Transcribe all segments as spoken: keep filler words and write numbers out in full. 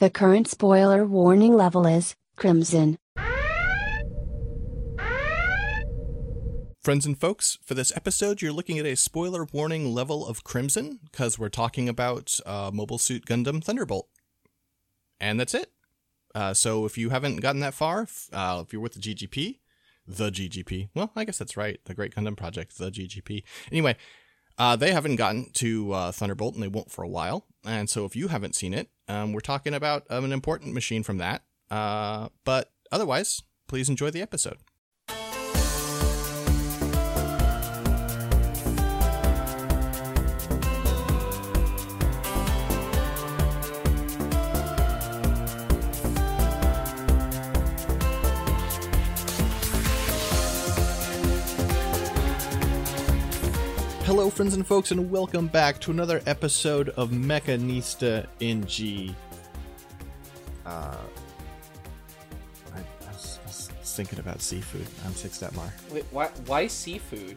The current spoiler warning level is Crimson. Friends and folks, for this episode, you're looking at a spoiler warning level of Crimson, because we're talking about uh, Mobile Suit Gundam Thunderbolt. And that's it. Uh, so if you haven't gotten that far, uh, if you're with the G G P, the G G P, well, I guess that's right, the Great Gundam Project, the G G P. Anyway, uh, they haven't gotten to uh, Thunderbolt, and they won't for a while. And so if you haven't seen it, um, we're talking about um, an important machine from that. Uh, but otherwise, please enjoy the episode. Hello, friends and folks, and welcome back to another episode of Mechanista N G. Uh, I, I, was, I was thinking about seafood. I'm SixDetmar. Wait, why, why seafood?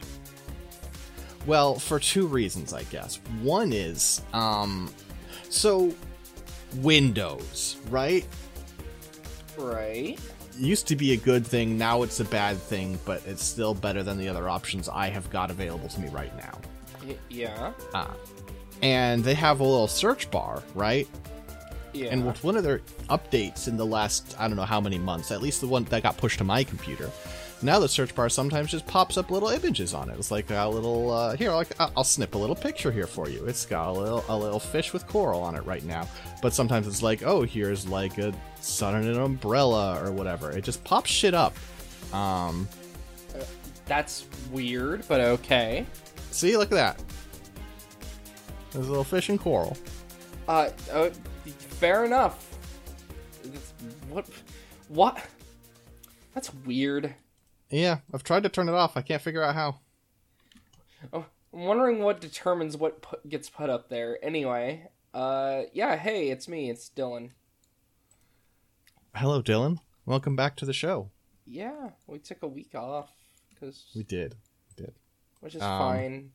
Well, for two reasons, I guess. One is, um, so Windows, right? Right. Used to be a good thing, now it's a bad thing, but it's still better than the other options I have got available to me right now. Yeah. Uh, and they have a little search bar, right? Yeah. And with one of their updates in the last, I don't know how many months, at least the one that got pushed to my computer, now the search bar sometimes just pops up little images on it. It's like a little, uh, here, I'll, I'll snip a little picture here for you. It's got a little, a little fish with coral on it right now. But sometimes it's like, oh, here's like a sun and an umbrella or whatever. It just pops shit up. Um, uh, that's weird, but okay. See, look at that. There's a little fish and coral. Uh, uh fair enough. It's, what? What? That's weird. Yeah, I've tried to turn it off. I can't figure out how. Oh, I'm wondering what determines what put, gets put up there. Anyway, uh, yeah, hey, it's me. It's Dylan. Hello, Dylan. Welcome back to the show. Yeah, we took a week off. Cause, we did. We did. Which is um, fine.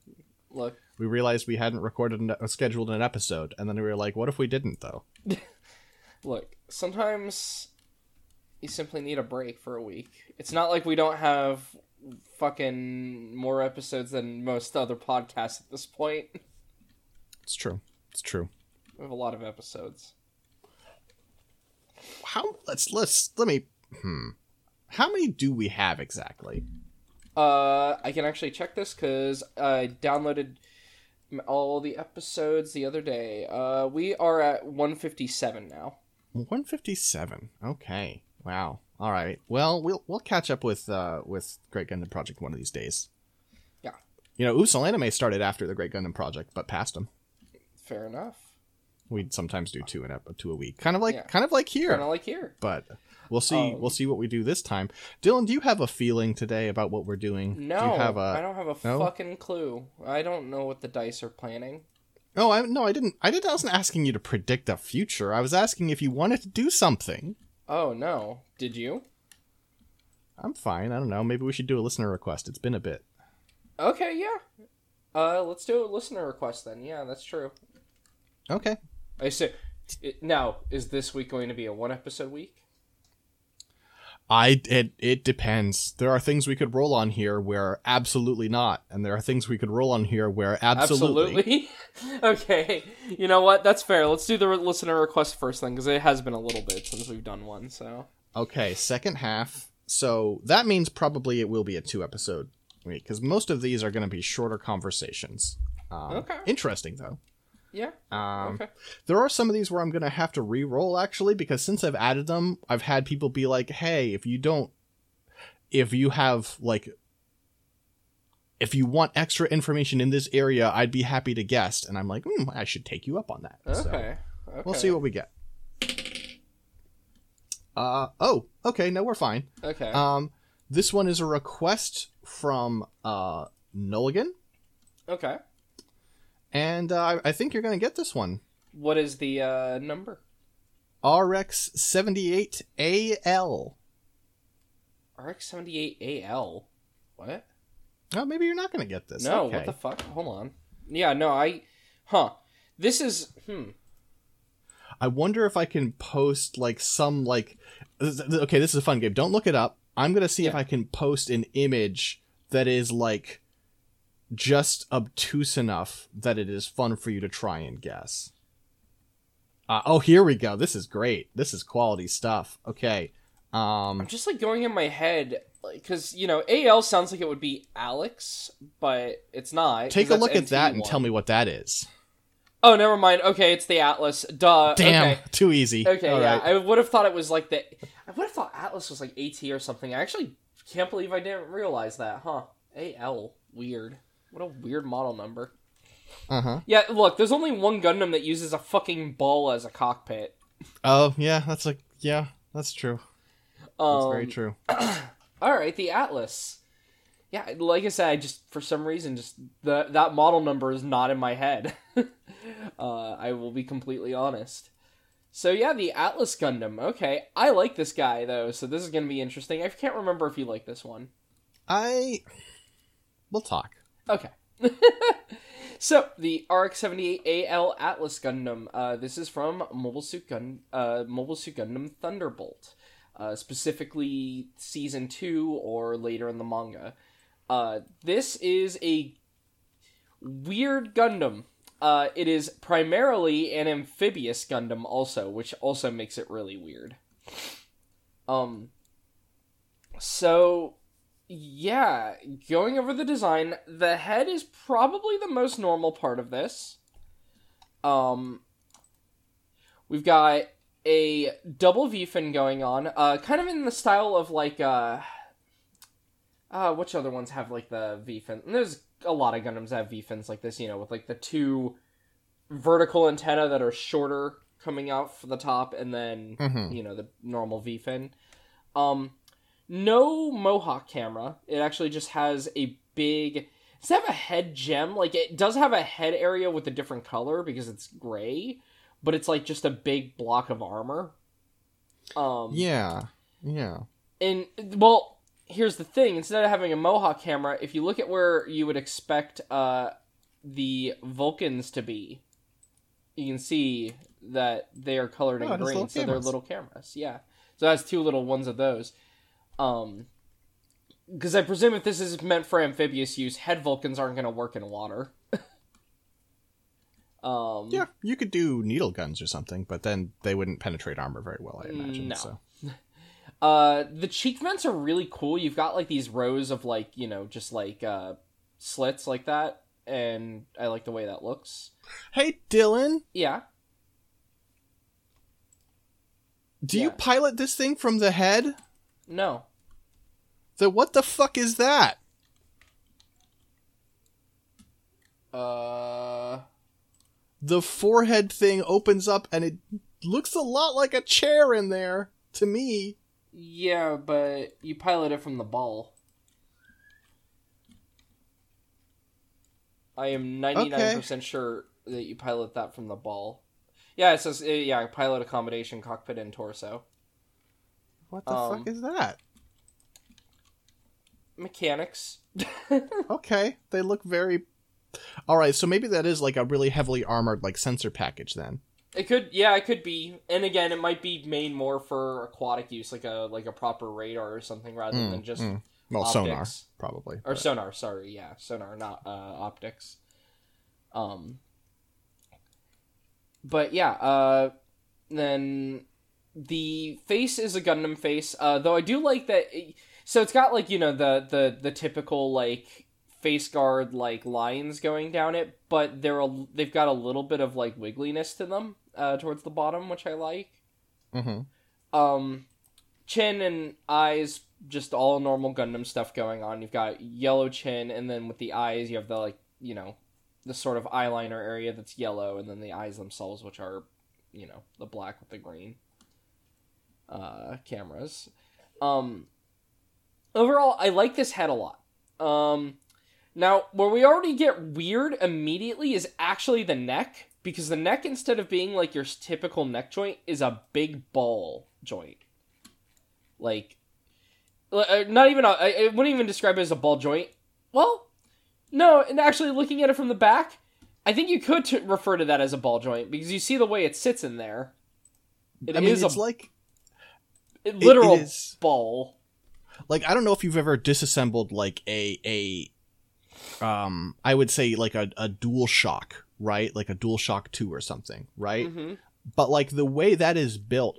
Look. We realized we hadn't recorded an, or scheduled an episode, and then we were like, what if we didn't, though? Look, sometimes you simply need a break for a week. It's not like we don't have fucking more episodes than most other podcasts at this point. It's true. It's true. We have a lot of episodes. How let's let's let me hmm. How many do we have exactly? Uh, I can actually check this because I downloaded all the episodes the other day. Uh, we are at one fifty-seven now. one fifty-seven. Okay. Wow. All right. Well, we'll we'll catch up with uh, with Great Gundam Project one of these days. Yeah. You know, Usul Anime started after the Great Gundam Project, but passed him. Fair enough. We'd sometimes do two and a, two a week, kind of like yeah. kind of like here, kind of like here. But we'll see. Um, we'll see what we do this time. Dylan, do you have a feeling today about what we're doing? No, do you have a, I don't have a no? fucking clue. I don't know what the dice are planning. Oh, I no, I didn't. I didn't. I wasn't asking you to predict the future. I was asking if you wanted to do something. Oh, no. Did you? I'm fine. I don't know. Maybe we should do a listener request. It's been a bit. Okay, yeah. Uh, let's do a listener request then. Yeah, that's true. Okay. I see. Now, is this week going to be a one-episode week? I it, it depends. There are things we could roll on here where absolutely not, and there are things we could roll on here where absolutely. Absolutely? Okay. You know what? That's fair. Let's do the listener request first thing, because it has been a little bit since we've done one, so. Okay, second half. So that means probably it will be a two-episode week, because most of these are going to be shorter conversations. Um, okay. Interesting, though. Yeah. Um, okay. There are some of these where I'm going to have to re-roll, actually, because since I've added them, I've had people be like, hey, if you don't, if you have, like, if you want extra information in this area, I'd be happy to guest. And I'm like, hmm, I should take you up on that. Okay. So okay. We'll see what we get. Uh, oh, okay. No, we're fine. Okay. Um, this one is a request from uh, Nulligan. Okay. And uh, I think you're going to get this one. What is the uh, number? R X seventy-eight A L. R X seventy-eight A L? What? Oh, maybe you're not going to get this. No, okay. What the fuck? Hold on. Yeah, no, I... Huh. This is... Hmm. I wonder if I can post like some like, okay, this is a fun game. Don't look it up. I'm going to see yeah. if I can post an image that is like just obtuse enough that it is fun for you to try and guess. Uh, oh, here we go. This is great. This is quality stuff. Okay. Um, I'm just like going in my head because, like, you know, A L sounds like it would be Alex, but it's not. Take a look at that and tell me what that is. Oh, never mind. Okay, it's the Atlas. Duh. Damn, okay. Too easy. Okay, all yeah. Right. I would have thought it was like the... I would have thought Atlas was like AT or something. I actually can't believe I didn't realize that, huh? A L. Weird. What a weird model number. Uh-huh. Yeah, look, there's only one Gundam that uses a fucking ball as a cockpit. Oh, yeah, that's like... Yeah, that's true. Um, that's very true. Alright, the Atlas. Yeah, like I said, I just, for some reason, just the, that model number is not in my head. uh, I will be completely honest. So yeah, the Atlas Gundam. Okay, I like this guy, though, so this is going to be interesting. I can't remember if you like this one. I... We'll talk. Okay. So, the R X seventy-eight A L Atlas Gundam. Uh, this is from Mobile Suit, Gun- uh, Mobile Suit Gundam Thunderbolt. Uh, specifically, Season two or later in the manga. Uh, this is a weird Gundam. Uh, it is primarily an amphibious Gundam also, which also makes it really weird. Um, so, yeah, going over the design, the head is probably the most normal part of this. Um, we've got a double V-fin going on, uh, kind of in the style of, like, uh... Uh, which other ones have, like, the V-fin? And there's a lot of Gundams that have V-fins like this, you know, with, like, the two vertical antennae that are shorter coming out from the top, and then, mm-hmm. you know, the normal V-fin. Um, no mohawk camera. It actually just has a big... Does it have a head gem? Like, it does have a head area with a different color, because it's gray, but it's, like, just a big block of armor. Um, yeah, yeah. And, well... Here's the thing, instead of having a mohawk camera, if you look at where you would expect uh, the Vulcans to be, you can see that they are colored oh, in green, so they're little cameras. Yeah, so that's two little ones of those. Um, because I presume if this is meant for amphibious use, head Vulcans aren't going to work in water. um, yeah, you could do needle guns or something, but then they wouldn't penetrate armor very well, I imagine. No. So. Uh, the cheek vents are really cool. You've got, like, these rows of, like, you know, just, like, uh, slits like that. And I like the way that looks. Hey, Dylan! Yeah? Do yeah. you pilot this thing from the head? No. Then what the fuck is that? Uh... The forehead thing opens up and it looks a lot like a chair in there, to me. Yeah, but you pilot it from the ball. I am ninety-nine percent okay. sure that you pilot that from the ball. Yeah, it says, yeah, pilot accommodation, cockpit, and torso. What the um, fuck is that? Mechanics. Okay, they look very... Alright, so maybe that is like a really heavily armored like sensor package then. It could, yeah, it could be, and again, it might be made more for aquatic use, like a like a proper radar or something, rather mm, than just mm. well, optics. sonar, probably, or but. sonar. Sorry, yeah, sonar, not uh, optics. Um, but yeah, uh, then the face is a Gundam face, uh, though I do like that. It, so it's got like you know the the the typical like. face guard like lines going down it, but they're a, they've got a little bit of like wiggliness to them uh towards the bottom, which I like. Mm-hmm. Um chin and eyes, just all normal Gundam stuff going on. You've got yellow chin, and then with the eyes you have the like you know the sort of eyeliner area that's yellow, and then the eyes themselves, which are you know the black with the green uh cameras. Um overall I like this head a lot. um Now, where we already get weird immediately is actually the neck, because the neck, instead of being like your typical neck joint, is a big ball joint. Like, not even, a, I wouldn't even describe it as a ball joint. Well, no, and actually looking at it from the back, I think you could t- refer to that as a ball joint, because you see the way it sits in there. It I mean, is it's a, like a literal it is, ball. Like, I don't know if you've ever disassembled like a a um I would say like a, a DualShock, right? Like a DualShock two or something, right? Mm-hmm. But like the way that is built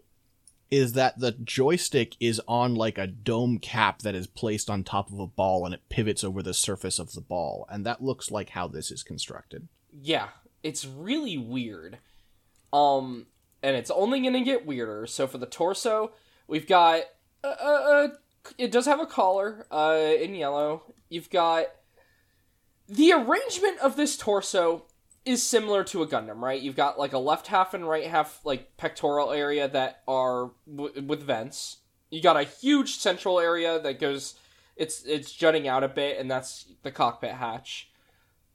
is that the joystick is on like a dome cap that is placed on top of a ball, and it pivots over the surface of the ball, and that looks like how this is constructed. Yeah, it's really weird. Um, and it's only going to get weirder. So for the torso, we've got uh, uh it does have a collar uh in yellow. You've got the arrangement of this torso is similar to a Gundam, right? You've got, like, a left half and right half, like, pectoral area that are w- with vents. You got a huge central area that goes, it's it's jutting out a bit, and that's the cockpit hatch.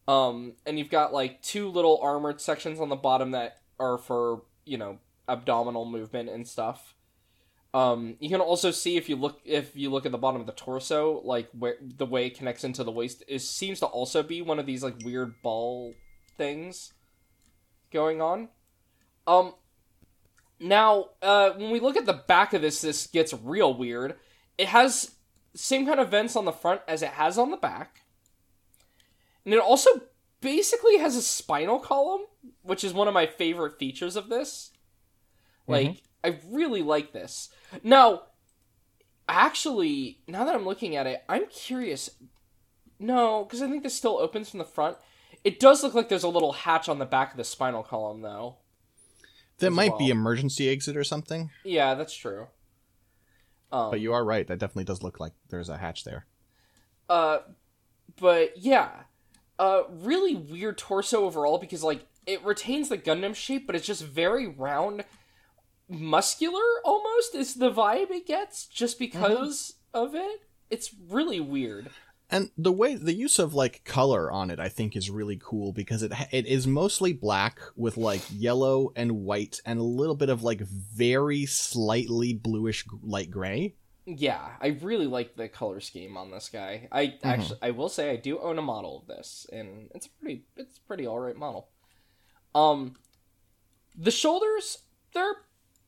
Um, and you've got, like, two little armored sections on the bottom that are for, you know, abdominal movement and stuff. Um, you can also see, if you look if you look at the bottom of the torso, like, where the way it connects into the waist, it seems to also be one of these, like, weird ball things going on. Um, now, uh, when we look at the back of this, this gets real weird. It has same kind of vents on the front as it has on the back. And it also basically has a spinal column, which is one of my favorite features of this. Like, mm-hmm. I really like this. Now, actually, now that I'm looking at it, I'm curious. No, because I think this still opens from the front. It does look like there's a little hatch on the back of the spinal column, though. That might well. be emergency exit or something. Yeah, that's true. Um, but you are right. That definitely does look like there's a hatch there. Uh, but yeah, uh, really weird torso overall, because like it retains the Gundam shape, but it's just very round, muscular almost is the vibe it gets just because mm-hmm. of it. It's really weird. And the way the use of like color on it, I think, is really cool, because it it is mostly black with like yellow and white and a little bit of like very slightly bluish light gray. Yeah, I really like the color scheme on this guy. I mm-hmm. actually I will say I do own a model of this, and it's pretty it's pretty all right model. Um, the shoulders, they're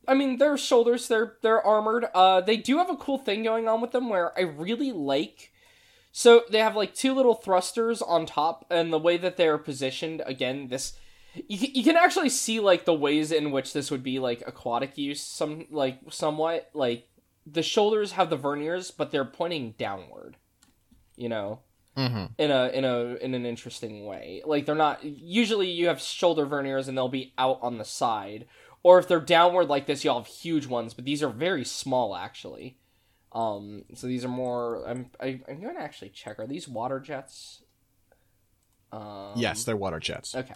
I mean they're shoulders they're they're armored. Uh, they do have a cool thing going on with them where I really like. So they have like two little thrusters on top, and the way that they're positioned, again, this, you, you can actually see like the ways in which this would be like aquatic use, some like somewhat like the shoulders have the verniers, but they're pointing downward, you know, mm-hmm. in a, in a, in an interesting way. Like they're not, usually you have shoulder verniers and they'll be out on the side, or if they're downward like this, you'll have huge ones, but these are very small actually. Um, so these are more, I'm, I, I'm going to actually check. Are these water jets? Um, yes, they're water jets. Okay.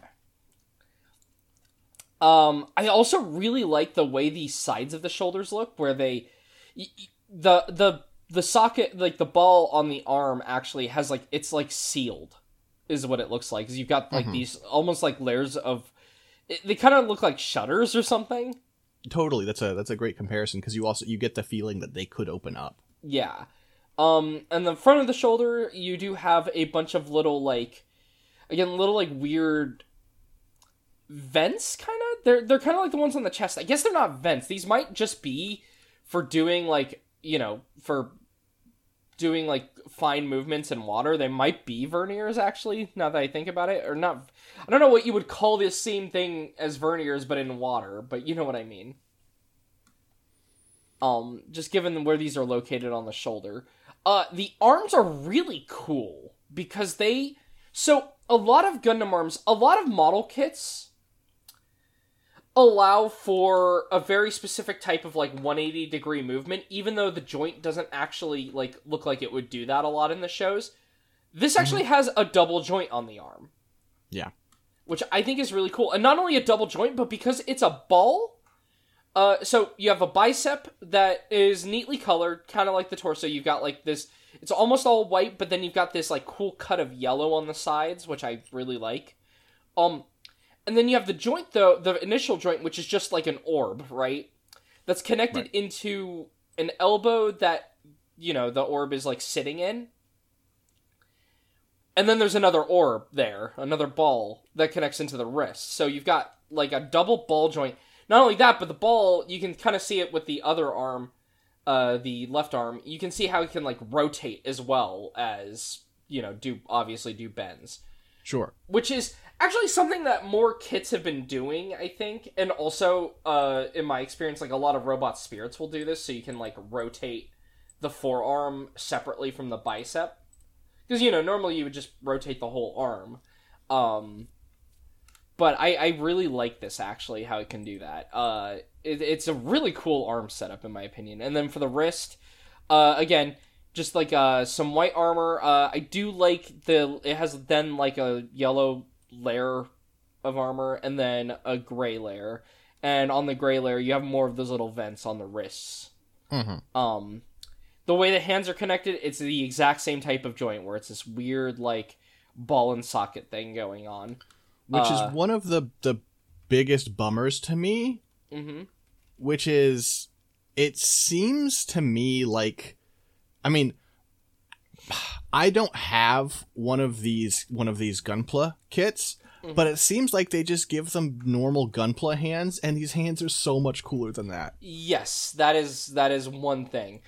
Um, I also really like the way the sides of the shoulders look, where they, the, the, the socket, like the ball on the arm actually has like, it's like sealed is what it looks like. 'Cause you've got like mm-hmm. these almost like layers of, they kind of look like shutters or something. Totally, that's a that's a great comparison, because you also you get the feeling that they could open up. Yeah, um, and the front of the shoulder, you do have a bunch of little like, again, little like weird vents, kind of. They're they're kind of like the ones on the chest. I guess they're not vents. These might just be for doing like you know for doing like fine movements in water. They might be verniers actually. Now that I think about it, or not. I don't know what you would call this same thing as verniers, but in water, but you know what I mean. Um, just given where these are located on the shoulder. Uh, the arms are really cool, because they... So, a lot of Gundam arms, a lot of model kits allow for a very specific type of, like, one hundred eighty degree movement, even though the joint doesn't actually, like, look like it would do that a lot in the shows. This actually mm-hmm. has a double joint on the arm. Yeah. Which I think is really cool. And not only a double joint, but because it's a ball, uh, so you have a bicep that is neatly colored, kind of like the torso. You've got, like, this, it's almost all white, but then you've got this, like, cool cut of yellow on the sides, which I really like. Um, and then you have the joint, though, the initial joint, which is just, like, an orb, right? That's connected right. into an elbow that, you know, the orb is, like, sitting in. And then there's another orb there, another ball that connects into the wrist. So you've got like a double ball joint. Not only that, but the ball, you can kind of see it with the other arm, uh, the left arm. You can see how it can, like, rotate as well as, you know, do, obviously do bends. Sure. Which is actually something that more kits have been doing, I think. And also, uh, in my experience, like, a lot of robot spirits will do this, so you can, like, rotate the forearm separately from the bicep. Because, you know, normally you would just rotate the whole arm. Um, but I, I really like this, actually, how it can do that. Uh, it, it's a really cool arm setup, in my opinion. And then for the wrist, uh, again, just, like, uh, some white armor. Uh, I do like the... It has then, like, a yellow layer of armor and then a gray layer. And on the gray layer, you have more of those little vents on the wrists. Mm-hmm. Um... The way the hands are connected, it's the exact same type of joint where it's this weird, like, ball and socket thing going on. Which uh, is one of the, the biggest bummers to me. Mm-hmm. Which is, it seems to me like, I mean, I don't have one of these one of these Gunpla kits, mm-hmm. but it seems like they just give them normal Gunpla hands, and these hands are so much cooler than that. Yes, that is that is one thing.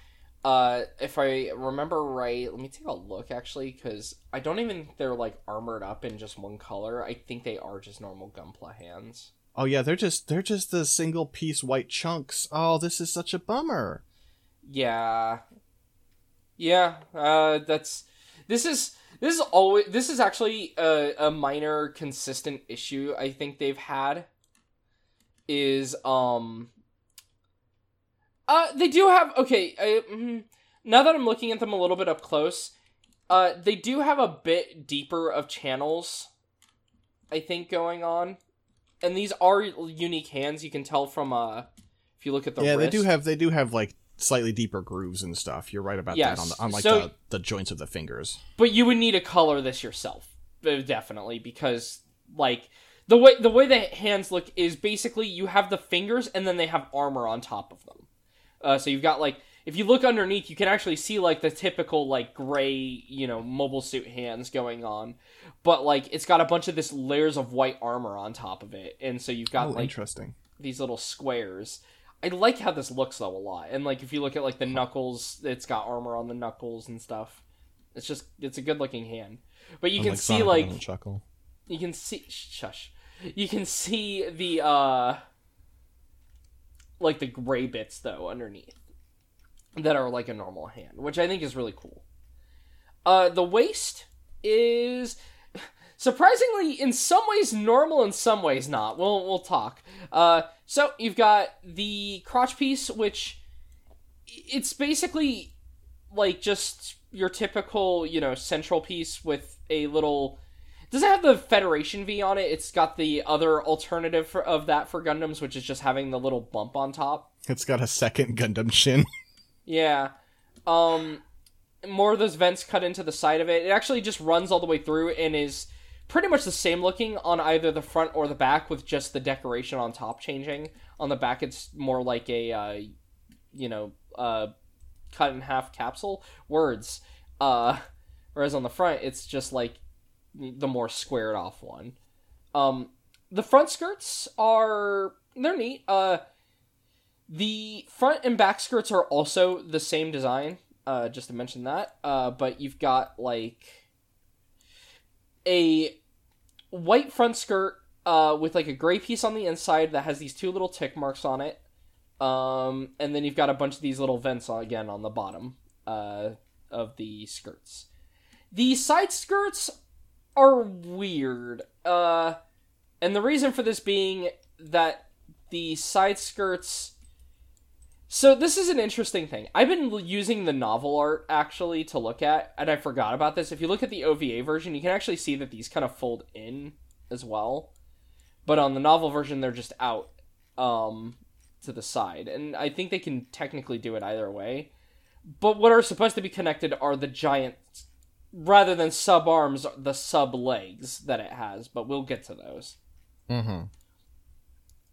Uh, if I remember right, let me take a look, actually, because I don't even think they're, like, armored up in just one color. I think they are just normal Gunpla hands. Oh, yeah, they're just, they're just the single-piece white chunks. Oh, this is such a bummer. Yeah. Yeah, uh, that's... This is, this is always... This is actually a, a minor, consistent issue I think they've had, is, um... Uh, they do have, okay, uh, mm-hmm. now that I'm looking at them a little bit up close, uh, they do have a bit deeper of channels, I think, going on. And these are unique hands, you can tell from, uh, if you look at the yeah, wrist. Yeah, they do have, they do have, like, slightly deeper grooves and stuff. You're right about yes. that, on, the, on like, so, the, the joints of the fingers. But you would need to color this yourself, definitely, because, like... The way, the way the hands look is basically you have the fingers, and then they have armor on top of them. Uh, so you've got, like, if you look underneath, you can actually see, like, the typical, like, gray, you know, mobile suit hands going on. But, like, it's got a bunch of this layers of white armor on top of it. And so you've got, oh, like, interesting. These little squares. I like how this looks, though, a lot. And, like, if you look at, like, the knuckles, it's got armor on the knuckles and stuff. It's just, it's a good-looking hand. But you I'm can like see, like... Chuckle. You can see... Shush. You can see the, uh... like the gray bits though underneath that are like a normal hand, which I think is really cool. Uh, the waist is surprisingly in some ways normal, in some ways not. We'll we'll talk. Uh, so you've got the crotch piece, which it's basically like just your typical, you know, central piece with a little. Does it have the Federation V on it? It's got the other alternative for, of that for Gundams, which is just having the little bump on top. It's got a second Gundam shin. Yeah. Um, more of those vents cut into the side of it. It actually just runs all the way through and is pretty much the same looking on either the front or the back, with just the decoration on top changing. On the back, it's more like a, uh, you know, uh, cut in half capsule. Words. Uh, whereas on the front, it's just like the more squared off one. Um, the front skirts are... They're neat. Uh, the front and back skirts are also the same design, uh, just to mention that. Uh, but you've got, like, a white front skirt uh, with, like, a gray piece on the inside that has these two little tick marks on it. Um, and then you've got a bunch of these little vents, on, again, on the bottom uh, of the skirts. The side skirts are weird. Uh, and the reason for this being that the side skirts... So this is an interesting thing. I've been using the novel art, actually, to look at, and I forgot about this. If you look at the O V A version, you can actually see that these kind of fold in as well. But on the novel version, they're just out um, to the side. And I think they can technically do it either way. But what are supposed to be connected are the giant... rather than sub-arms, the sub-legs that it has, but we'll get to those. Mm-hmm.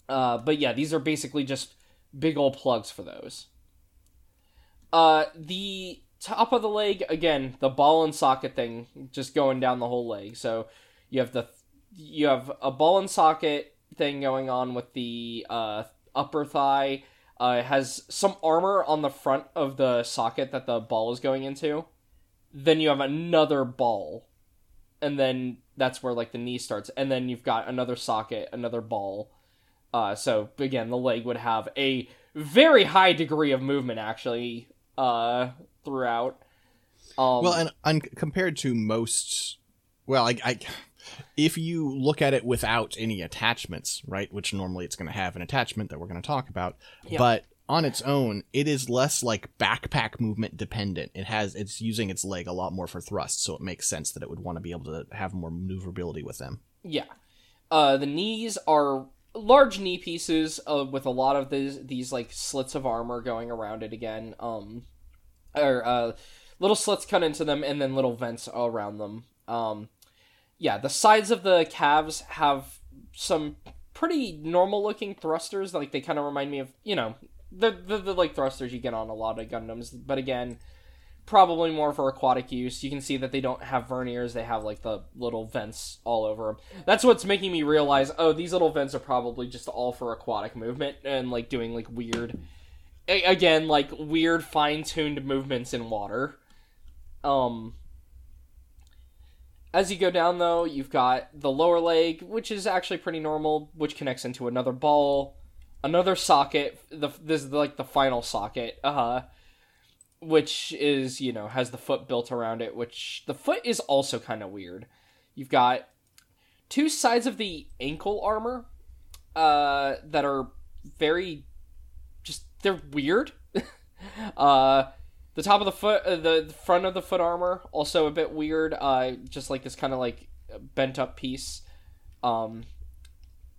Uh, but yeah, these are basically just big old plugs for those. Uh, the top of the leg, again, the ball and socket thing, just going down the whole leg. So you have the you have a ball and socket thing going on with the uh, upper thigh. Uh, it has some armor on the front of the socket that the ball is going into. Then you have another ball. And then that's where, like, the knee starts. And then you've got another socket, another ball. Uh, so, again, the leg would have a very high degree of movement, actually, uh, throughout. Um, well, and, and compared to most... Well, I... I... If you look at it without any attachments, right, which normally it's going to have an attachment that we're going to talk about, yeah. But on its own, it is less like backpack movement dependent. It has, it's using its leg a lot more for thrust, so it makes sense that it would want to be able to have more maneuverability with them. Yeah. Uh, the knees are large knee pieces uh, with a lot of these, these, like, slits of armor going around it again. Um, or uh, little slits cut into them and then little vents around them. Um Yeah, the sides of the calves have some pretty normal-looking thrusters. Like, they kind of remind me of, you know, the, the, the, like, thrusters you get on a lot of Gundams. But, again, probably more for aquatic use. You can see that they don't have verniers. They have, like, the little vents all over them. That's what's making me realize, oh, these little vents are probably just all for aquatic movement and, like, doing, like, weird... A- again, like, weird fine-tuned movements in water. Um... As you go down, though, you've got the lower leg, which is actually pretty normal, which connects into another ball, another socket. The, this is, like, the final socket, uh-huh, which is, you know, has the foot built around it, which the foot is also kind of weird. You've got two sides of the ankle armor uh, that are very, just, they're weird. uh... The top of the foot, uh, the front of the foot armor, also a bit weird, uh, just like this kind of like bent up piece. Um,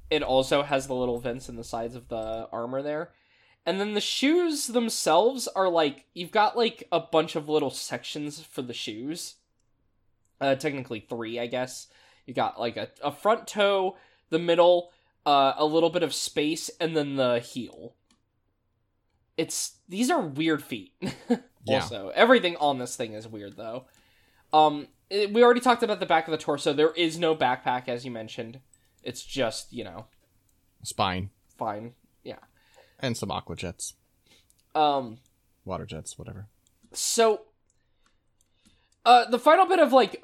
it also has the little vents in the sides of the armor there. And then the shoes themselves are like, you've got like a bunch of little sections for the shoes. Uh, technically three, I guess. You got like a, a front toe, the middle, uh, a little bit of space, and then the heel. It's, these are weird feet. Yeah. Also, everything on this thing is weird, though. Um, it, we already talked about the back of the torso. There is no backpack, as you mentioned. It's just, you know... Spine. Fine, yeah. And some aqua jets. Um, Water jets, whatever. So, uh, the final bit of, like,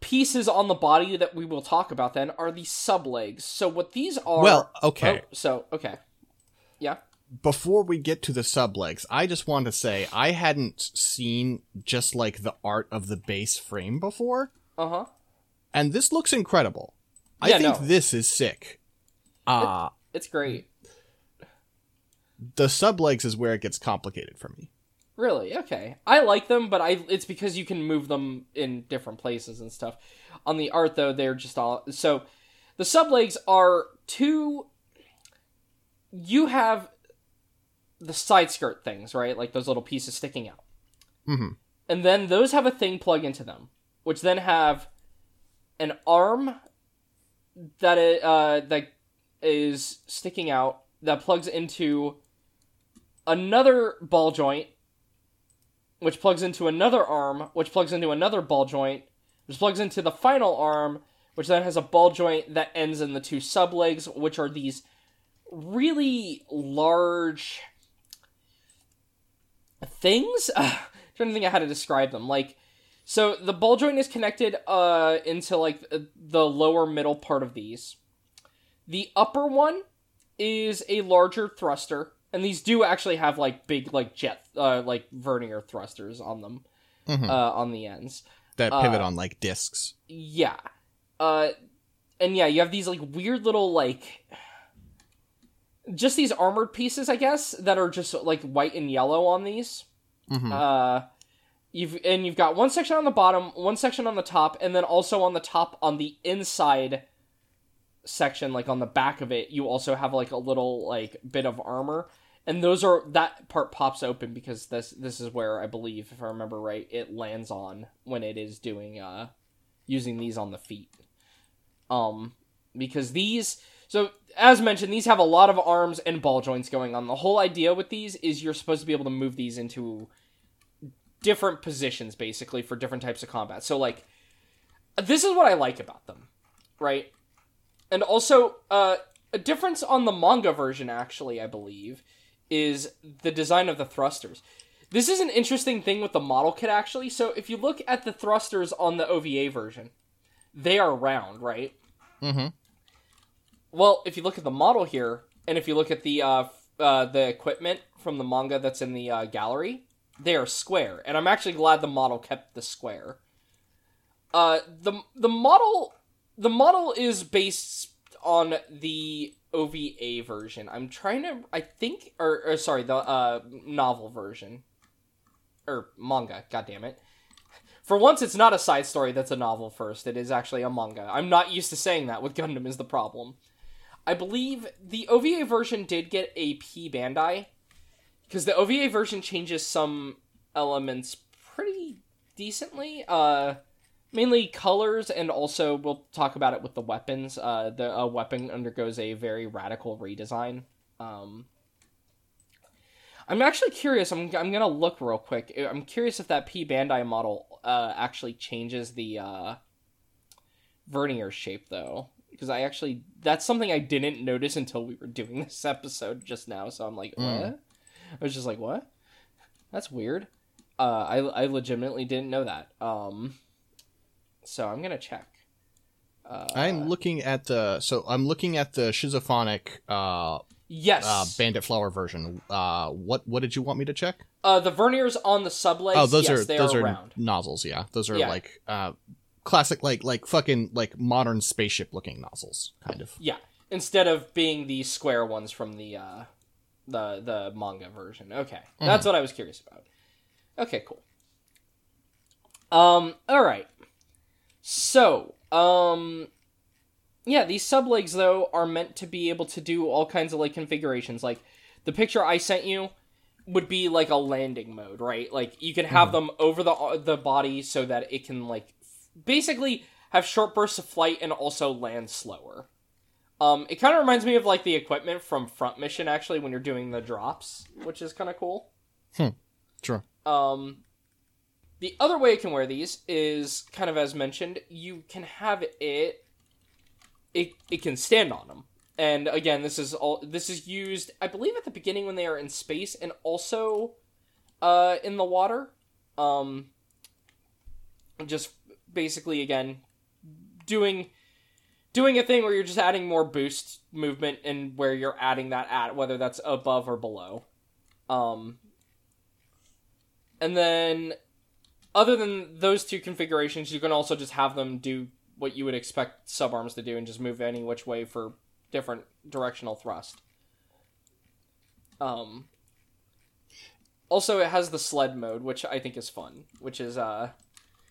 pieces on the body that we will talk about, then, are the sub-legs. So, what these are... Well, okay. Oh, so, okay. Yeah? Before we get to the sublegs, I just want to say I hadn't seen just like the art of the base frame before. Uh-huh. And this looks incredible. Yeah, I think no. This is sick. Uh, it, it's great. The sublegs is where it gets complicated for me. Really? Okay. I like them, but I it's because you can move them in different places and stuff. On the art, though, they're just all... So, the sublegs are two... You have... the side skirt things, right? Like those little pieces sticking out. Mm-hmm. And then those have a thing plug into them, which then have an arm that it, uh, that is sticking out that plugs into another ball joint, which plugs into another arm, which plugs into another ball joint, which plugs into the final arm, which then has a ball joint that ends in the two sub legs, which are these really large... things? Uh, I'm trying to think of how to describe them. Like, so the ball joint is connected uh, into, like, the lower middle part of these. The upper one is a larger thruster, and these do actually have, like, big, like, jet, uh, like, vernier thrusters on them, mm-hmm. uh, on the ends. That pivot uh, on, like, discs. Yeah. Uh, and, yeah, you have these, like, weird little, like... Just these armored pieces, I guess, that are just, like, white and yellow on these. Mm-hmm. Uh, you've And you've got one section on the bottom, one section on the top, and then also on the top, on the inside section, like, on the back of it, you also have, like, a little, like, bit of armor. And those are... That part pops open because this this is where, I believe, if I remember right, it lands on when it is doing... uh using these on the feet. Um, because these... So, as mentioned, these have a lot of arms and ball joints going on. The whole idea with these is you're supposed to be able to move these into different positions, basically, for different types of combat. So, like, this is what I like about them, right? And also, uh, a difference on the manga version, actually, I believe, is the design of the thrusters. This is an interesting thing with the model kit, actually. So if you look at the thrusters on the O V A version, they are round, right? Mm-hmm. Well, if you look at the model here, and if you look at the uh, uh, the equipment from the manga that's in the uh, gallery, they are square. And I'm actually glad the model kept the square. Uh, the the model the model is based on the O V A version. I'm trying to, I think, or, or sorry, the uh, novel version. Or manga, goddammit. For once, it's not a side story that's a novel first. It is actually a manga. I'm not used to saying that with Gundam is the problem. I believe the O V A version did get a P Bandai, because the O V A version changes some elements pretty decently. Uh, mainly colors, and also we'll talk about it with the weapons. Uh, the uh, weapon undergoes a very radical redesign. Um, I'm actually curious. I'm I'm gonna look real quick. I'm curious if that P Bandai model uh, actually changes the uh, vernier shape though. Because I actually, that's something I didn't notice until we were doing this episode just now. So I'm like, what? Mm. I was just like, what? That's weird. Uh, I I legitimately didn't know that. Um, so I'm gonna check. Uh, I'm looking at the so I'm looking at the Schizophonic uh, yes uh, Bandit Flower version. Uh, what what did you want me to check? Uh, the verniers on the sublegs. Oh, those yes, are they those are, are round. Nozzles. Yeah, those are yeah. like. Uh, Classic, like, like fucking, like, modern spaceship-looking nozzles, kind of. Yeah, instead of being the square ones from the, uh, the, the manga version. Okay, mm-hmm. That's what I was curious about. Okay, cool. Um, alright. So, um, yeah, these sublegs, though, are meant to be able to do all kinds of, like, configurations. Like, the picture I sent you would be, like, a landing mode, right? Like, you can have mm-hmm. them over the the body so that it can, like, basically have short bursts of flight and also land slower. Um, it kind of reminds me of, like, the equipment from Front Mission, actually, when you're doing the drops, which is kind of cool. Hmm, sure. Um, the other way you can wear these is, kind of as mentioned, you can have it... It it can stand on them. And, again, this is all this is used, I believe, at the beginning when they are in space and also uh, in the water. Um, just... Basically, again, doing doing a thing where you're just adding more boost movement and where you're adding that at, whether that's above or below. Um, and then, other than those two configurations, you can also just have them do what you would expect subarms to do and just move any which way for different directional thrust. Um, also, it has the sled mode, which I think is fun, which is... uh.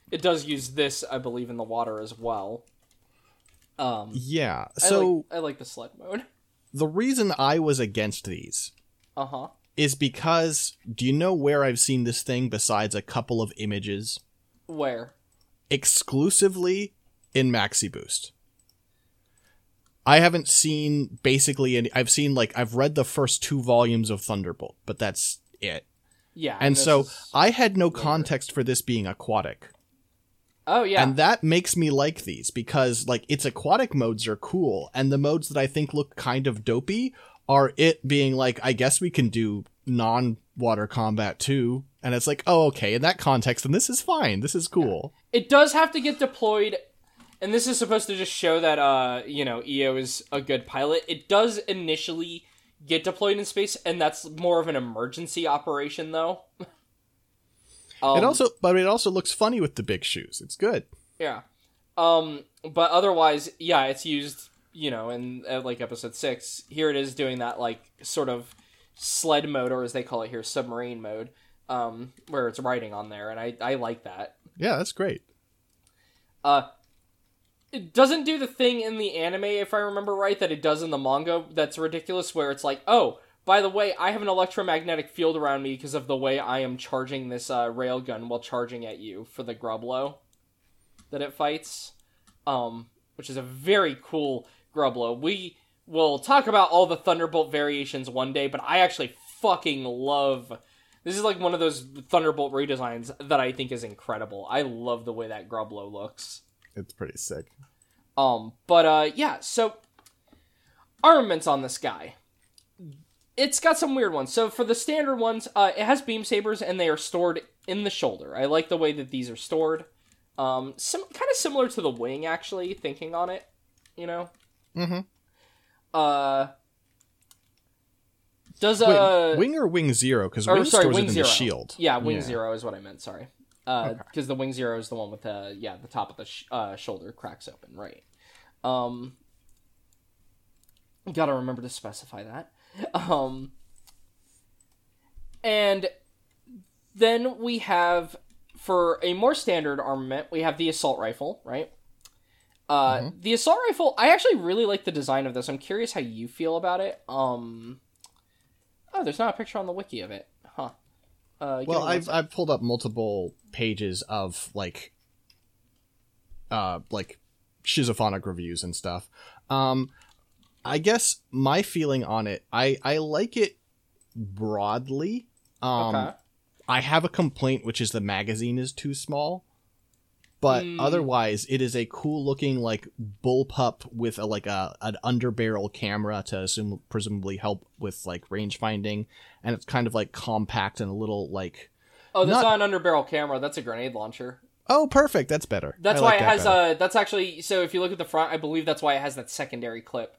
It does use this, I believe, in the water as well. Um, yeah, so... I like, I like the sled mode. The reason I was against these... Uh-huh. ...is because... Do you know where I've seen this thing besides a couple of images? Where? Exclusively in Maxi Boost. I haven't seen basically any... I've seen, like... I've read the first two volumes of Thunderbolt, but that's it. Yeah. And so, I had no weird. context for this being aquatic. Oh, yeah. And that makes me like these because, like, its aquatic modes are cool. And the modes that I think look kind of dopey are it being like, I guess we can do non-water combat too. And it's like, oh, okay, in that context, and this is fine. This is cool. Yeah. It does have to get deployed. And this is supposed to just show that, uh, you know, E O is a good pilot. It does initially get deployed in space. And that's more of an emergency operation, though. Um, it also, but it also looks funny with the big shoes. It's good. Yeah. Um, but otherwise, yeah, it's used, you know, in, uh, like, episode six. Here it is doing that, like, sort of sled mode, or as they call it here, submarine mode, um, where it's riding on there, and I, I like that. Yeah, that's great. Uh, it doesn't do the thing in the anime, if I remember right, that it does in the manga that's ridiculous, where it's like, oh... By the way, I have an electromagnetic field around me because of the way I am charging this uh, railgun while charging at you for the Grublo that it fights, um, which is a very cool Grublo. We will talk about all the Thunderbolt variations one day, but I actually fucking love... This is like one of those Thunderbolt redesigns that I think is incredible. I love the way that Grublo looks. It's pretty sick. Um, but uh, yeah, so... armaments on this guy. It's got some weird ones. So for the standard ones, uh, it has beam sabers, and they are stored in the shoulder. I like the way that these are stored. Um, some kind of similar to the wing, actually, thinking on it, you know? Mm-hmm. Uh... Does a... Wing, wing or Wing Zero? Because Wing sorry, stores Wing it in Zero. The shield. Yeah, Wing yeah. Zero is what I meant, sorry. Because uh, okay. the Wing Zero is the one with the, yeah, the top of the sh- uh, shoulder cracks open, right. Um, gotta remember to specify that. Um, and then we have, for a more standard armament, we have the assault rifle, right? Uh, mm-hmm. The assault rifle, I actually really like the design of this. I'm curious how you feel about it. Um... Oh, there's not a picture on the wiki of it. Huh. Uh, well, I've I've pulled up multiple pages of, like, uh, like, schizophonic reviews and stuff. Um, I guess my feeling on it, I, I like it broadly. Um, okay. I have a complaint, which is the magazine is too small. But mm. otherwise, it is a cool-looking, like, bullpup with, a, like, a an underbarrel camera to assume, presumably help with, like, range finding. And it's kind of, like, compact and a little, like... Oh, that's not, not an underbarrel camera. That's a grenade launcher. Oh, perfect. That's better. That's I why like it that has... Uh, that's actually... So, if you look at the front, I believe that's why it has that secondary clip.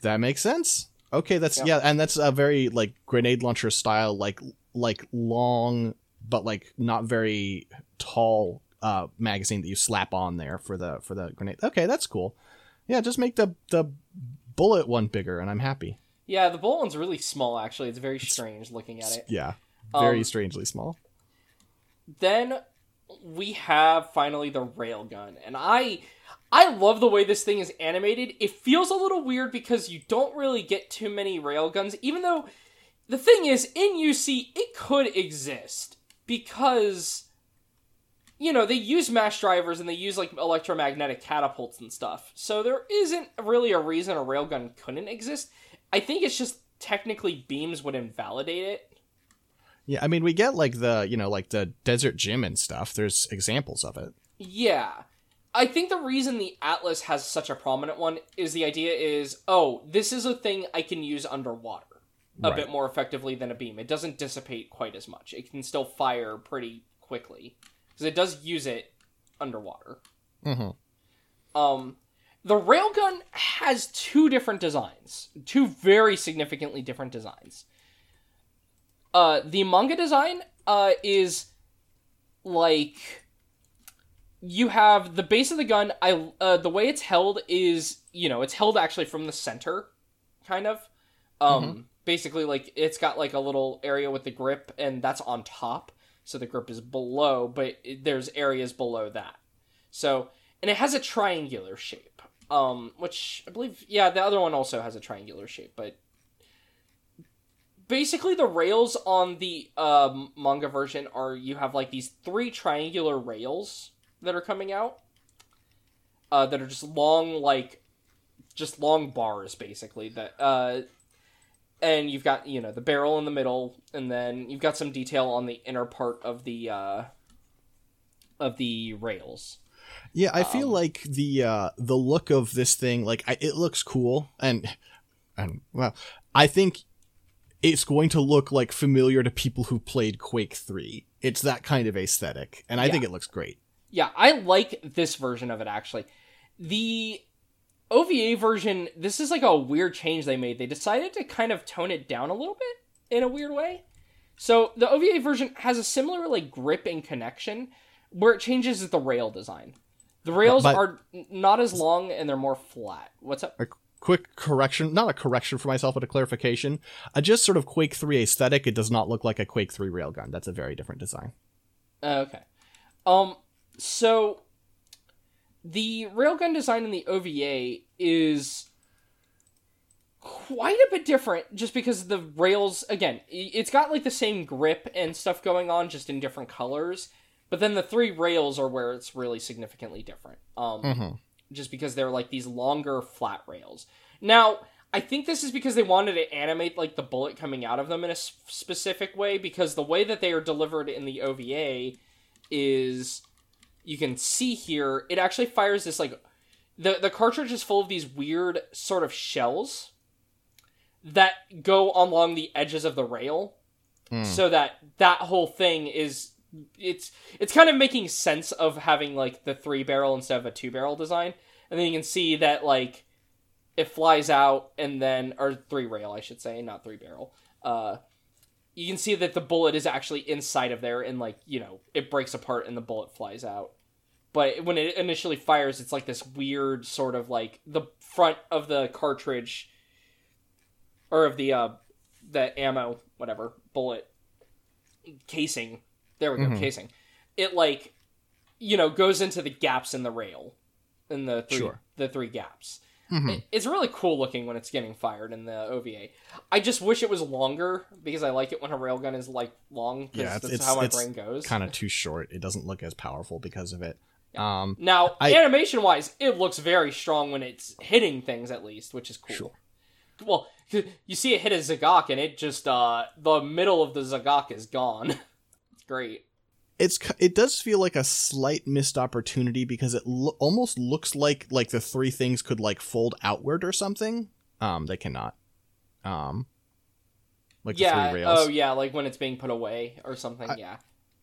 That makes sense. Okay, that's... Yeah, yeah and that's a very, like, grenade launcher style, like, like long, but, like, not very tall... Uh, magazine that you slap on there for the for the grenade. Okay, that's cool. Yeah, just make the the bullet one bigger, and I'm happy. Yeah, the bullet one's really small. Actually, it's very strange looking at it. Yeah, very um, strangely small. Then we have finally the railgun, and I I love the way this thing is animated. It feels a little weird because you don't really get too many railguns, even though the thing is in U C it could exist because. You know, they use mass drivers and they use, like, electromagnetic catapults and stuff. So there isn't really a reason a railgun couldn't exist. I think it's just technically beams would invalidate it. Yeah, I mean, we get, like, the, you know, like, the Desert Gym and stuff. There's examples of it. Yeah. I think the reason the Atlas has such a prominent one is the idea is, oh, this is a thing I can use underwater a right. bit more effectively than a beam. It doesn't dissipate quite as much. It can still fire pretty quickly. Because it does use it underwater. Mm-hmm. Um, the railgun has two different designs. Two very significantly different designs. Uh, the manga design uh, is like... You have the base of the gun. I uh, the way it's held is, you know, it's held actually from the center, kind of. Um, mm-hmm. Basically, like, it's got like a little area with the grip, and that's on top. So the grip is below, but there's areas below that. So, and it has a triangular shape, um, which I believe, yeah, the other one also has a triangular shape, but basically the rails on the um, manga version are, you have like these three triangular rails that are coming out, uh, that are just long, like, just long bars, basically, that, uh... And you've got, you know, the barrel in the middle, and then you've got some detail on the inner part of the, uh, of the rails. Yeah, I um, feel like the, uh, the look of this thing, like, I, it looks cool, and, and, well, I think it's going to look, like, familiar to people who played Quake three. It's that kind of aesthetic, and I yeah. think it looks great. Yeah, I like this version of it, actually. The... O V A version, this is like a weird change they made. They decided to kind of tone it down a little bit in a weird way. So the O V A version has a similar like grip and connection where it changes the rail design. The rails but, are not as long and they're more flat. What's up? A quick correction, not a correction for myself, but a clarification. A just sort of Quake three aesthetic. It does not look like a Quake three railgun. That's a very different design. Okay. Um. So... The railgun design in the O V A is quite a bit different just because the rails, again, it's got like the same grip and stuff going on just in different colors. But then the three rails are where it's really significantly different. Um, mm-hmm. Just because they're like these longer flat rails. Now, I think this is because they wanted to animate like the bullet coming out of them in a s- specific way because the way that they are delivered in the O V A is... You can see here, it actually fires this, like, the the cartridge is full of these weird sort of shells that go along the edges of the rail, mm. so that that whole thing is, it's it's kind of making sense of having, like, the three-barrel instead of a two-barrel design. And then you can see that, like, it flies out and then, or three-rail, I should say, not three-barrel. Uh, you can see that the bullet is actually inside of there and, like, you know, it breaks apart and the bullet flies out. But when it initially fires, it's, like, this weird sort of, like, the front of the cartridge, or of the, uh, the ammo, whatever, bullet casing. There we go, mm-hmm. casing. It, like, you know, goes into the gaps in the rail. In the three, sure. the three gaps. Mm-hmm. It, it's really cool looking when it's getting fired in the O V A. I just wish it was longer, because I like it when a railgun is, like, long. Yeah, it's, that's it's, how my it's brain goes. Kind of too short. It doesn't look as powerful because of it. Yeah. Um, now, I, animation-wise, it looks very strong when it's hitting things, at least, which is cool. Sure. Well, you see it hit a Zagok, and it just, uh, the middle of the Zagok is gone. It's great. It's it does feel like a slight missed opportunity, because it lo- almost looks like like the three things could, like, fold outward or something. Um, they cannot. Um, like yeah, the three rails. Oh yeah, like when it's being put away or something. I, yeah.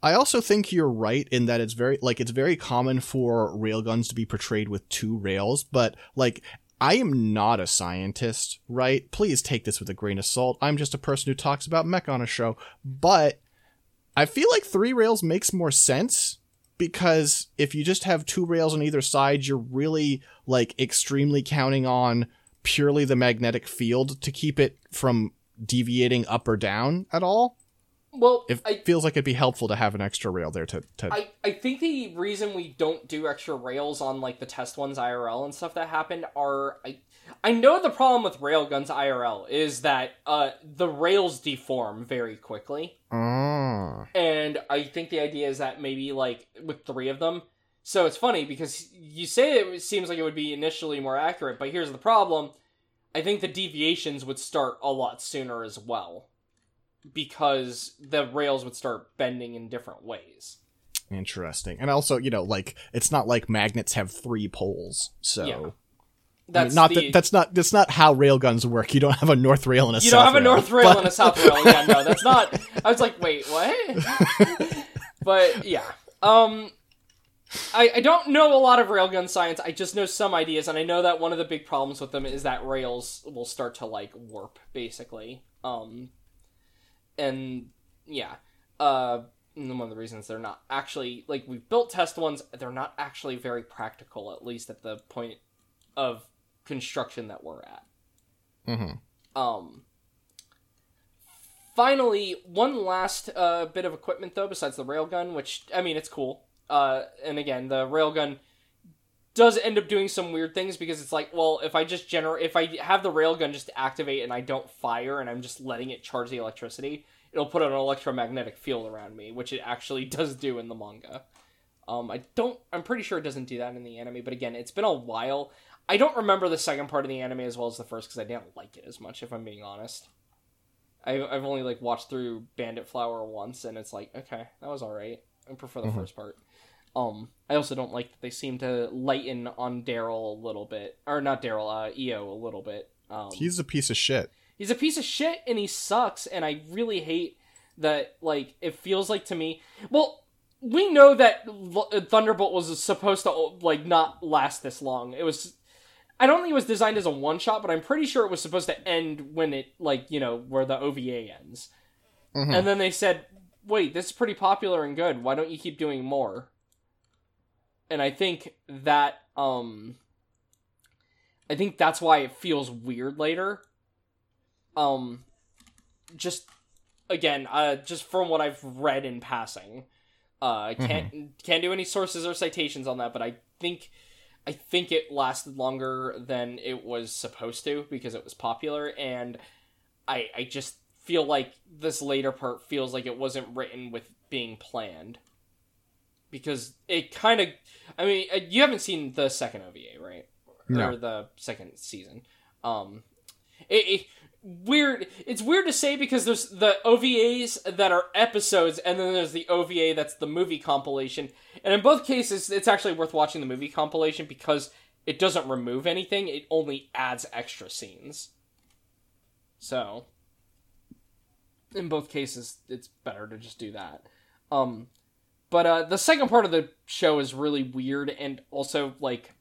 I also think you're right in that it's very like it's very common for railguns to be portrayed with two rails, but like. I am not a scientist, right? Please take this with a grain of salt. I'm just a person who talks about mech on a show. But I feel like three rails makes more sense, because if you just have two rails on either side, you're really, like, extremely counting on purely the magnetic field to keep it from deviating up or down at all. Well, it I, feels like it'd be helpful to have an extra rail there to... to... I, I think the reason we don't do extra rails on, like, the test ones I R L and stuff that happened are... I I know the problem with railguns I R L is that uh, the rails deform very quickly. Mm. And I think the idea is that maybe, like, with three of them... So it's funny, because you say it seems like it would be initially more accurate, but here's the problem. I think the deviations would start a lot sooner as well, because the rails would start bending in different ways. Interesting. And also, you know, like, it's not like magnets have three poles, so yeah. That's I mean, not the... that, that's not that's not how railguns work. You don't have a north rail and a you south rail. You don't have rail, a north rail but... and a south rail. Yeah, no, that's not. I was like, wait, what? But yeah, um, I I don't know a lot of railgun science. I just know some ideas, and I know that one of the big problems with them is that rails will start to, like, warp, basically. Um. And, yeah, uh, one of the reasons they're not actually, like, we've built test ones, they're not actually very practical, at least at the point of construction that we're at. Mm-hmm. Um, finally, one last uh, bit of equipment, though, besides the railgun, which, I mean, it's cool. Uh, and again, the railgun does end up doing some weird things, because it's like, well, if I just generate, if I have the railgun just activate and I don't fire and I'm just letting it charge the electricity, it'll put an electromagnetic field around me, which it actually does do in the manga. Um, I don't, I'm pretty sure it doesn't do that in the anime, but again, it's been a while. I don't remember the second part of the anime as well as the first, because I didn't like it as much, if I'm being honest. I, I've only, like, watched through Bandit Flower once, and it's like, okay, that was alright. I prefer the mm-hmm. first part. Um, I also don't like that they seem to lighten on Daryl a little bit. Or not Daryl, uh, Io a little bit. Um, he's a piece of shit. He's a piece of shit, and he sucks, and I really hate that, like, it feels like to me... Well, we know that Thunderbolt was supposed to, like, not last this long. It was... I don't think it was designed as a one-shot, but I'm pretty sure it was supposed to end when it, like, you know, where the O V A ends. Mm-hmm. And then they said, wait, this is pretty popular and good. Why don't you keep doing more? And I think that, um, I think that's why it feels weird later. Um, just, again, uh, just from what I've read in passing, uh, I can't, mm-hmm. can't do any sources or citations on that, but I think, I think it lasted longer than it was supposed to, because it was popular, and I, I just feel like this later part feels like it wasn't written with being planned. Because it kind of, I mean, you haven't seen the second O V A, right? No. Or the second season. Um, it, it weird. It's weird to say, because there's the O V As that are episodes, and then there's the O V A that's the movie compilation. And in both cases, it's actually worth watching the movie compilation, because it doesn't remove anything; it only adds extra scenes. So, in both cases, it's better to just do that. Um, but uh, the second part of the show is really weird, and also, like,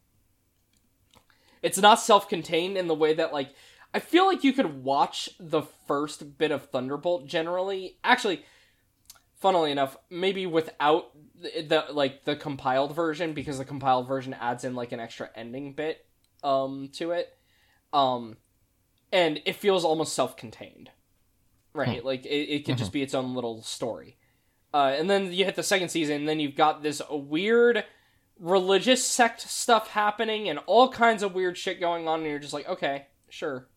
it's not self-contained in the way that, like, I feel like you could watch the first bit of Thunderbolt generally. Actually, funnily enough, maybe without the, the like the compiled version, because the compiled version adds in like an extra ending bit um, to it, um, and it feels almost self-contained, right? Hmm. Like it, it could mm-hmm. just be its own little story. Uh, and then you hit the second season, and then you've got this weird religious sect stuff happening, and all kinds of weird shit going on, and you're just like, okay, sure.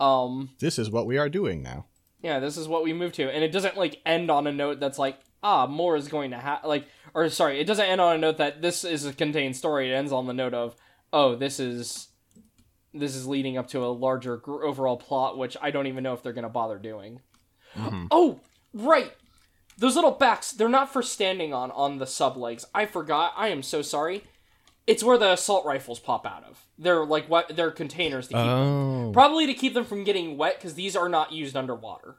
Um, this is what we are doing now. Yeah, this is what we moved to. And it doesn't, like, end on a note that's like, ah, more is going to happen. Like, or sorry, it doesn't end on a note that this is a contained story. It ends on the note of, oh, this is this is leading up to a larger gr- overall plot, which I don't even know if they're going to bother doing. Mm-hmm. Oh, right. Those little backs, they're not for standing on on the sub legs. I forgot. I am so sorry. It's where the assault rifles pop out of. They're like what? They're containers to keep oh. them. Probably to keep them from getting wet, because these are not used underwater.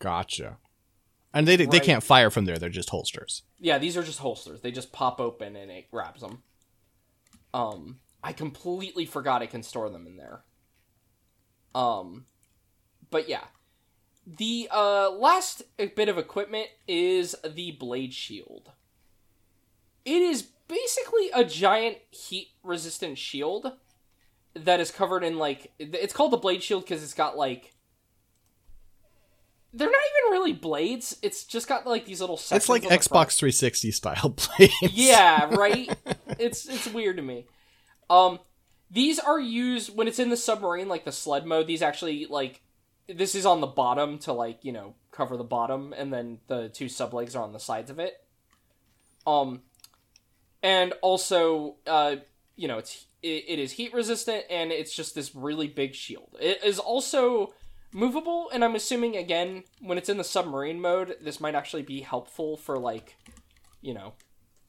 Gotcha. And they right. they can't fire from there. They're just holsters. Yeah, these are just holsters. They just pop open and it grabs them. Um, I completely forgot I can store them in there. Um, but yeah, the uh last bit of equipment is the blade shield. It is basically a giant heat-resistant shield that is covered in, like... It's called the blade shield because it's got, like... They're not even really blades. It's just got, like, these little sections. It's like Xbox three sixty-style blades. Yeah, right? it's it's weird to me. Um, these are used... When it's in the submarine, like the sled mode, these actually, like... This is on the bottom to, like, you know, cover the bottom, and then the two sublegs are on the sides of it. Um... And also, uh, you know, it's it, it is heat resistant, and it's just this really big shield. It is also movable, and I'm assuming, again, when it's in the submarine mode, this might actually be helpful for, like, you know,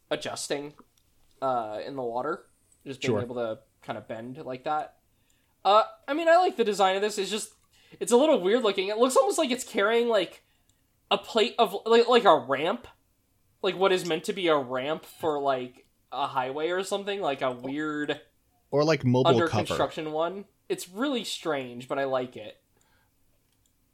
adjusting uh, in the water. Just being sure. able to kind of bend like that. Uh, I mean, I like the design of this. It's just, it's a little weird looking. It looks almost like it's carrying, like, a plate of, like, like a ramp. Like, what is meant to be a ramp for, like, a highway or something. Like, a weird... Or, like, mobile under cover. Construction one. It's really strange, but I like it.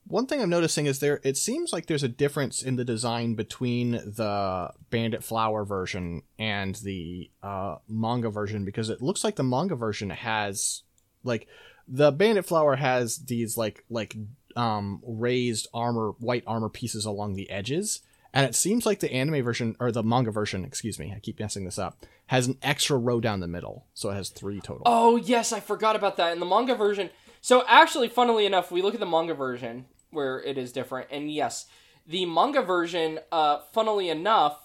One thing I'm noticing is there... It seems like there's a difference in the design between the Bandit Flower version and the uh, manga version. Because it looks like the manga version has... Like, the Bandit Flower has these, like, like um, raised armor, white armor pieces along the edges... And it seems like the anime version, or the manga version, excuse me, I keep messing this up, has an extra row down the middle. So it has three total. Oh, yes, I forgot about that. In the manga version... So actually, funnily enough, we look at the manga version, where it is different. And yes, the manga version, uh, funnily enough,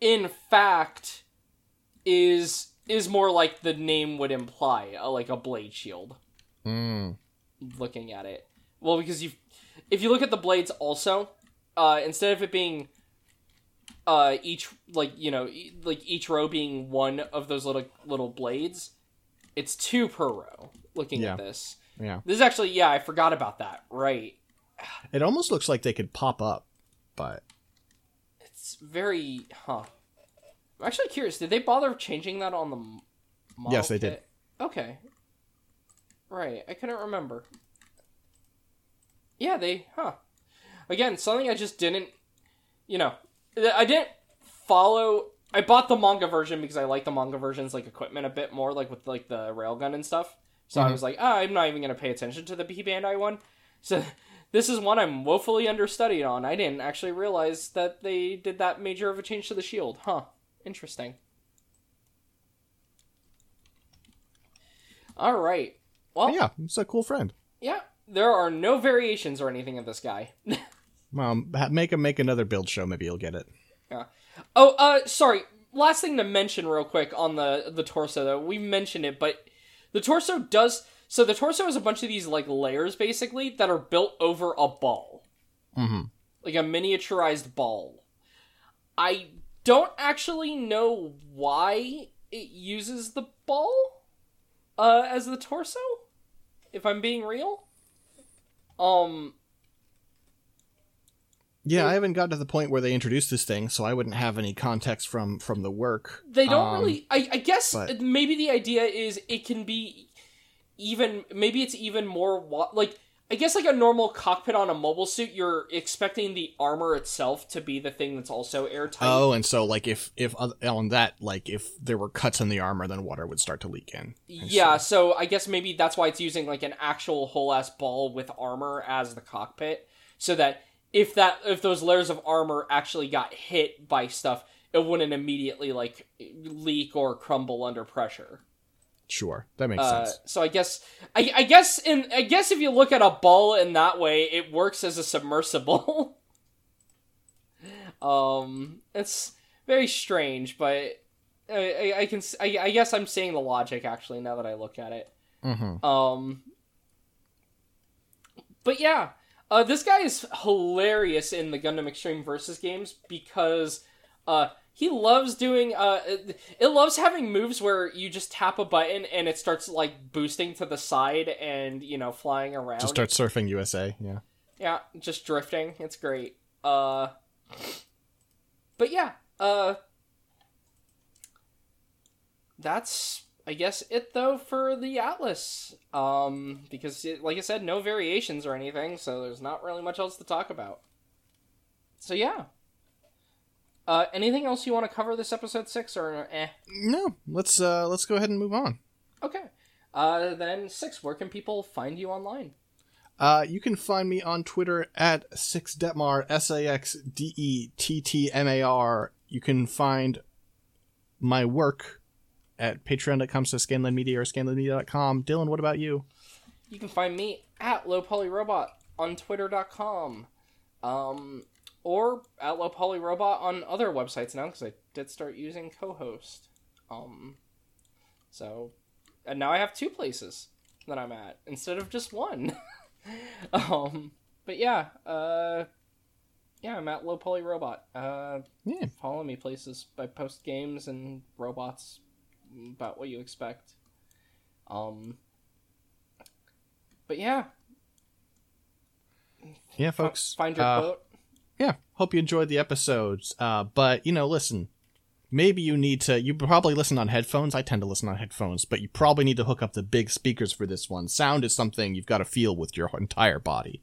in fact, is is more like the name would imply, uh, like a blade shield. Mm. Looking at it. Well, because you, if you look at the blades also... Uh, instead of it being uh, each, like, you know, e- like each row being one of those little little blades, it's two per row, looking yeah. at this. Yeah. This is actually, yeah, I forgot about that, right. It almost looks like they could pop up, but... It's very, huh. I'm actually curious, did they bother changing that on the model Yes, they kit? Did. Okay. Right, I couldn't remember. Yeah, they, huh. Again, something I just didn't, you know, I didn't follow. I bought the manga version because I like the manga version's, like, equipment a bit more, like, with, like, the railgun and stuff. So mm-hmm. I was like, ah, oh, I'm not even going to pay attention to the Bandai one. So this is one I'm woefully understudied on. I didn't actually realize that they did that major of a change to the shield. Huh. Interesting. All right. Well, yeah, it's a cool friend. Yeah. There are no variations or anything of this guy. Well, make him make another build show. Maybe you'll get it. Yeah. Oh, uh, sorry. Last thing to mention real quick on the, the torso, though. We mentioned it, but the torso does... So the torso is a bunch of these, like, layers, basically, that are built over a ball. Mm-hmm. Like a miniaturized ball. I don't actually know why it uses the ball uh, as the torso. if I'm being real. Um. Yeah, I haven't gotten to the point where they introduced this thing, so I wouldn't have any context from, from the work. They don't um, really... I, I guess but... maybe the idea is it can be even... Maybe it's even more... Wa- like, I guess like a normal cockpit on a mobile suit, you're expecting the armor itself to be the thing that's also airtight. Oh, and so, like, if... if on that, like, if there were cuts in the armor, then water would start to leak in. Yeah, so... so I guess maybe that's why it's using, like, an actual whole-ass ball with armor as the cockpit, so that... If that, if those layers of armor actually got hit by stuff, it wouldn't immediately, like, leak or crumble under pressure. Sure, that makes uh, sense. So I guess, I, I guess, in I guess if you look at a ball in that way, it works as a submersible. um, it's very strange, but I, I, I can, I, I guess I'm seeing the logic actually now that I look at it. Mm-hmm. Um, but yeah. Uh, this guy is hilarious in the Gundam Extreme Versus games because uh, he loves doing... Uh, it loves having moves where you just tap a button and it starts, like, boosting to the side and, you know, flying around. Just start surfing U S A, yeah. Yeah, just drifting. It's great. Uh, but yeah, uh, that's... I guess it, though, for the Atlas, um, because, it, like I said, no variations or anything, so there's not really much else to talk about. So, yeah. Uh, anything else you want to cover this episode six, or eh? No, let's, uh, let's go ahead and move on. Okay. Uh, then, six, where can people find you online? Uh, you can find me on Twitter at SixDetmar, S A X D E T T M A R. You can find my work at patreon dot com, so Scanland Media or scanland media dot com. Dylan, what about you? You can find me at LowPolyRobot on twitter dot com. Um, or at LowPolyRobot on other websites now, because I did start using co-host. Um, so, and now I have two places that I'm at, instead of just one. um, but yeah, uh, yeah, I'm at LowPolyRobot. Uh, yeah. Follow me places. I post games and robots about what you expect. Um but yeah yeah folks, find your uh, quote. Yeah, hope you enjoyed the episodes, uh but you know, listen, maybe you need to you probably listen on headphones. I tend to listen on headphones, but you probably need to hook up the big speakers for this one. Sound is something you've got to feel with your entire body.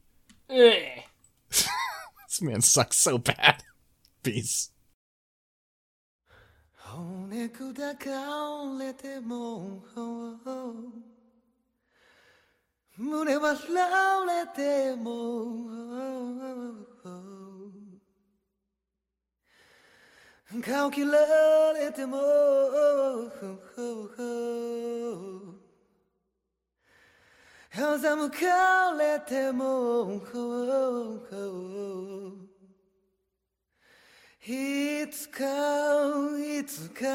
This man sucks so bad. Peace. 骨砕かれても胸はられても顔切られても欺かれてもいつかいつか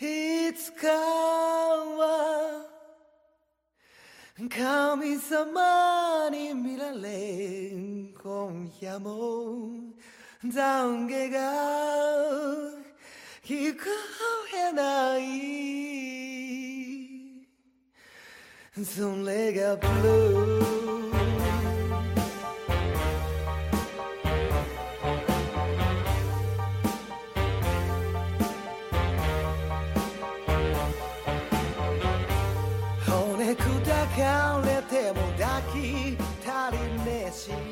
いつかは神様に見られ今夜も懺悔が聞こえないそれがブルーSee